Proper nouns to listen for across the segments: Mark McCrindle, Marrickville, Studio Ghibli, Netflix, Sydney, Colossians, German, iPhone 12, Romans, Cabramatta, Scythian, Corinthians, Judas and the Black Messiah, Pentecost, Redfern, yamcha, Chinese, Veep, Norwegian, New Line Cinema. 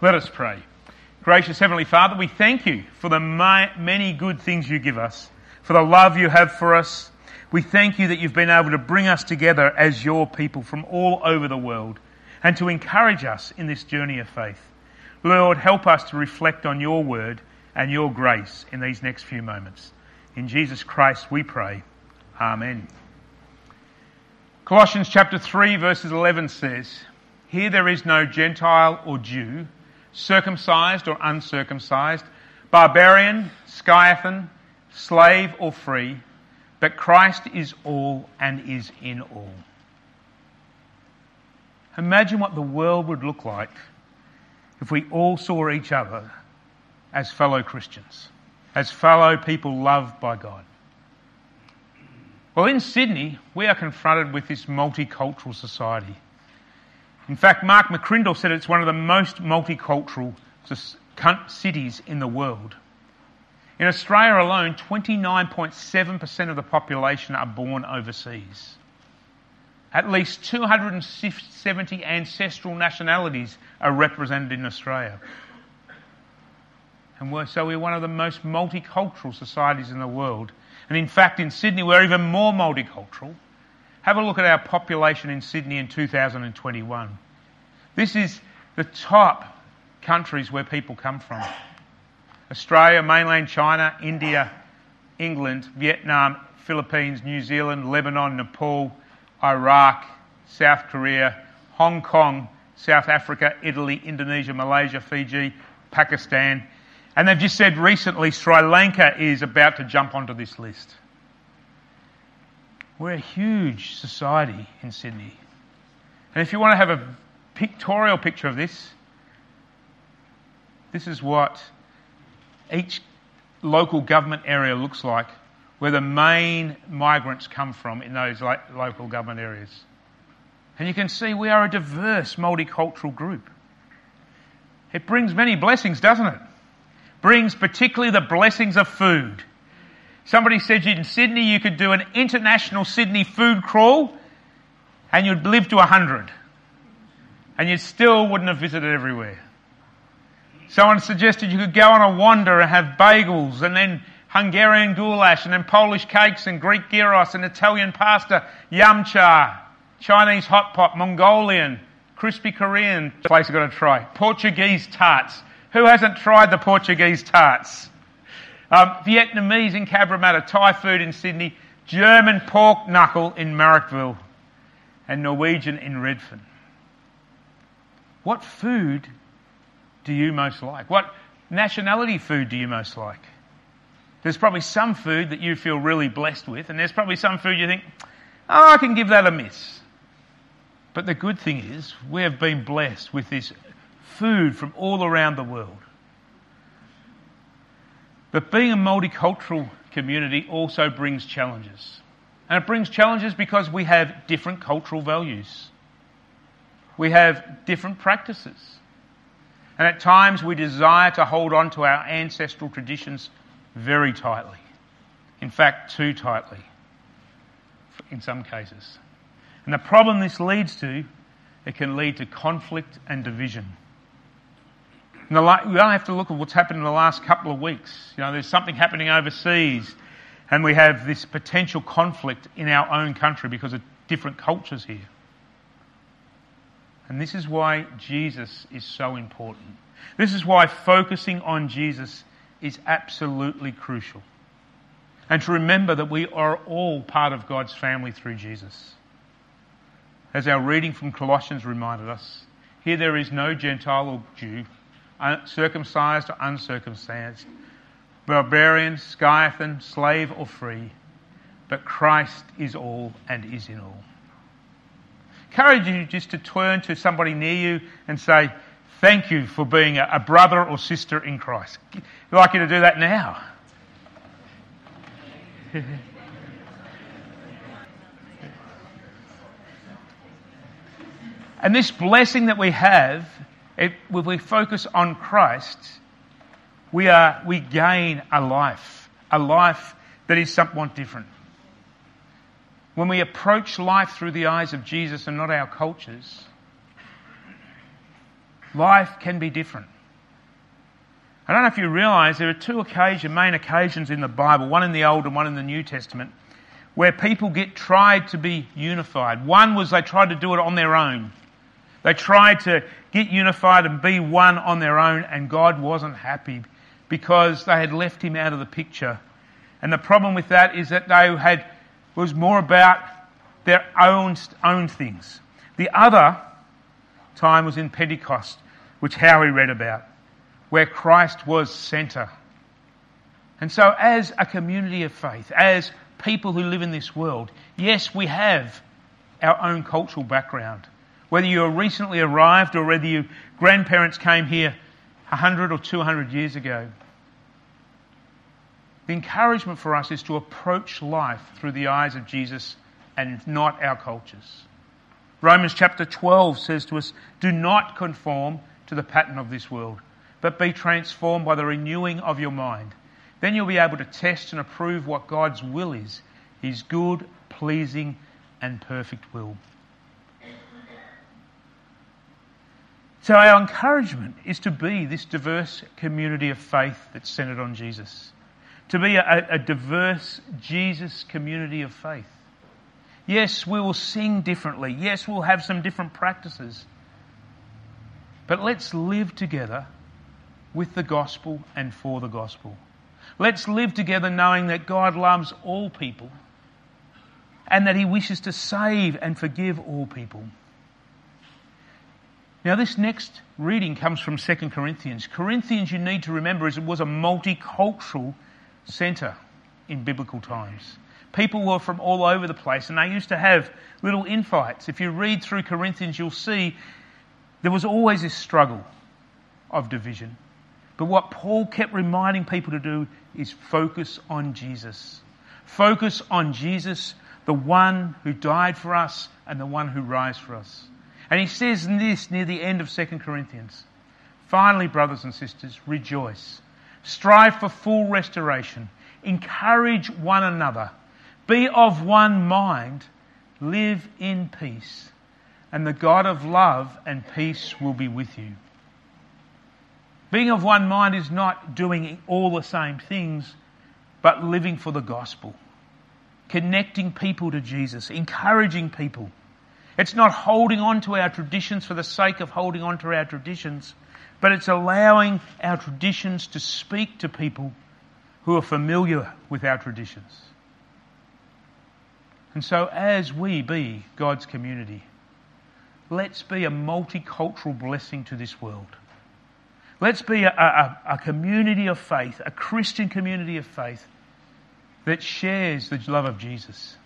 Let us pray. Gracious Heavenly Father, we thank you for the many good things you give us, for the love you have for us. We thank you that you've been able to bring us together as your people from all over the world and to encourage us in this journey of faith. Lord, help us to reflect on your word and your grace in these next few moments. In Jesus Christ we pray. Amen. Colossians chapter 3 verses 11 says, "Here there is no Gentile or Jew, circumcised or uncircumcised, barbarian, Scythian, slave or free, but Christ is all and is in all." Imagine what the world would look like if we all saw each other as fellow Christians, as fellow people loved by God. Well, in Sydney, we are confronted with this multicultural society. In fact, Mark McCrindle said it's one of the most multicultural cities in the world. In Australia alone, 29.7% of the population are born overseas. At least 270 ancestral nationalities are represented in Australia. And we're one of the most multicultural societies in the world. And in fact, in Sydney, we're even more multicultural. Have a look at our population in Sydney in 2021. This is the top countries where people come from. Australia, mainland China, India, England, Vietnam, Philippines, New Zealand, Lebanon, Nepal, Iraq, South Korea, Hong Kong, South Africa, Italy, Indonesia, Malaysia, Fiji, Pakistan. And they've just said recently Sri Lanka is about to jump onto this list. We're a huge society in Sydney. And if you want to have a pictorial picture of this, this is what each local government area looks like, where the main migrants come from in those local government areas. And you can see we are a diverse multicultural group. It brings many blessings, doesn't it? Brings particularly the blessings of food. Somebody said in Sydney you could do an international Sydney food crawl and you'd live to 100 and you still wouldn't have visited everywhere. Someone suggested you could go on a wander and have bagels and then Hungarian goulash and then Polish cakes and Greek gyros and Italian pasta, yamcha, Chinese hot pot, Mongolian, crispy Korean place I've got to try, Portuguese tarts. Who hasn't tried the Portuguese tarts? Vietnamese in Cabramatta, Thai food in Sydney, German pork knuckle in Marrickville, and Norwegian in Redfern. What food do you most like? What nationality food do you most like? There's probably some food that you feel really blessed with, and there's probably some food you think, I can give that a miss. But the good thing is, we have been blessed with this food from all around the world. But being a multicultural community also brings challenges. And it brings challenges because we have different cultural values. We have different practices. And at times we desire to hold on to our ancestral traditions very tightly. In fact, too tightly in some cases. And the problem this leads to, it can lead to conflict and division. We don't have to look at what's happened in the last couple of weeks. There's something happening overseas and we have this potential conflict in our own country because of different cultures here. And this is why Jesus is so important. This is why focusing on Jesus is absolutely crucial. And to remember that we are all part of God's family through Jesus. As our reading from Colossians reminded us, here there is no Gentile or Jew, circumcised or uncircumcised, barbarian, Scythian, slave or free, but Christ is all and is in all. Encourage you just to turn to somebody near you and say, thank you for being a brother or sister in Christ. I'd like you to do that now. And this blessing that we have, when we focus on Christ, we gain a life that is somewhat different. When we approach life through the eyes of Jesus and not our cultures, life can be different. I don't know if you realise there are two main occasions in the Bible, one in the Old and one in the New Testament, where people tried to be unified. One was they tried to do it on their own. They tried to get unified and be one on their own, and God wasn't happy because they had left him out of the picture. And the problem with that is that it was more about their own things. The other time was in Pentecost, which Howie read about, where Christ was centre. And so as a community of faith, as people who live in this world, yes, we have our own cultural background. Whether you are recently arrived or whether your grandparents came here 100 or 200 years ago, the encouragement for us is to approach life through the eyes of Jesus and not our cultures. Romans chapter 12 says to us, "Do not conform to the pattern of this world, but be transformed by the renewing of your mind. Then you'll be able to test and approve what God's will is, his good, pleasing and perfect will." So our encouragement is to be this diverse community of faith that's centred on Jesus. To be a diverse Jesus community of faith. Yes, we will sing differently. Yes, we'll have some different practices. But let's live together with the gospel and for the gospel. Let's live together knowing that God loves all people and that he wishes to save and forgive all people. Now, this next reading comes from 2 Corinthians. Corinthians, you need to remember, is it was a multicultural centre in biblical times. People were from all over the place and they used to have little infights. If you read through Corinthians, you'll see there was always this struggle of division. But what Paul kept reminding people to do is focus on Jesus. Focus on Jesus, the one who died for us and the one who rose for us. And he says in this near the end of 2 Corinthians, "Finally, brothers and sisters, rejoice. Strive for full restoration. Encourage one another. Be of one mind, live in peace, and the God of love and peace will be with you." Being of one mind is not doing all the same things, but living for the gospel, connecting people to Jesus, encouraging people. It's not holding on to our traditions for the sake of holding on to our traditions, but it's allowing our traditions to speak to people who are familiar with our traditions. And so as we be God's community, let's be a multicultural blessing to this world. Let's be a community of faith, a Christian community of faith that shares the love of Jesus,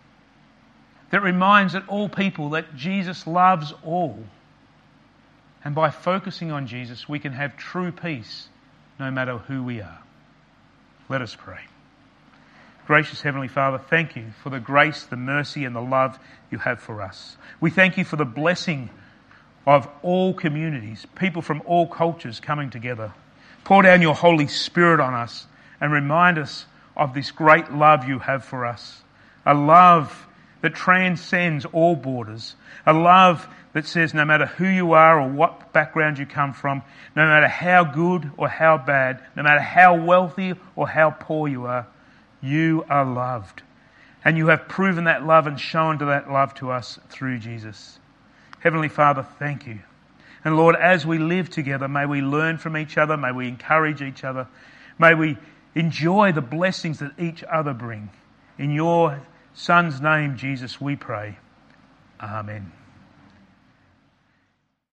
that reminds that all people that Jesus loves all. And by focusing on Jesus, we can have true peace no matter who we are. Let us pray. Gracious Heavenly Father, thank you for the grace, the mercy and the love you have for us. We thank you for the blessing of all communities, people from all cultures coming together. Pour down your Holy Spirit on us and remind us of this great love you have for us, a love that transcends all borders, a love that says no matter who you are or what background you come from, no matter how good or how bad, no matter how wealthy or how poor you are, you are loved, and you have proven that love and shown that love to us through Jesus. Heavenly Father, thank you. And Lord, as we live together, may we learn from each other, may we encourage each other, may we enjoy the blessings that each other bring. In your Son's name, Jesus, we pray. Amen.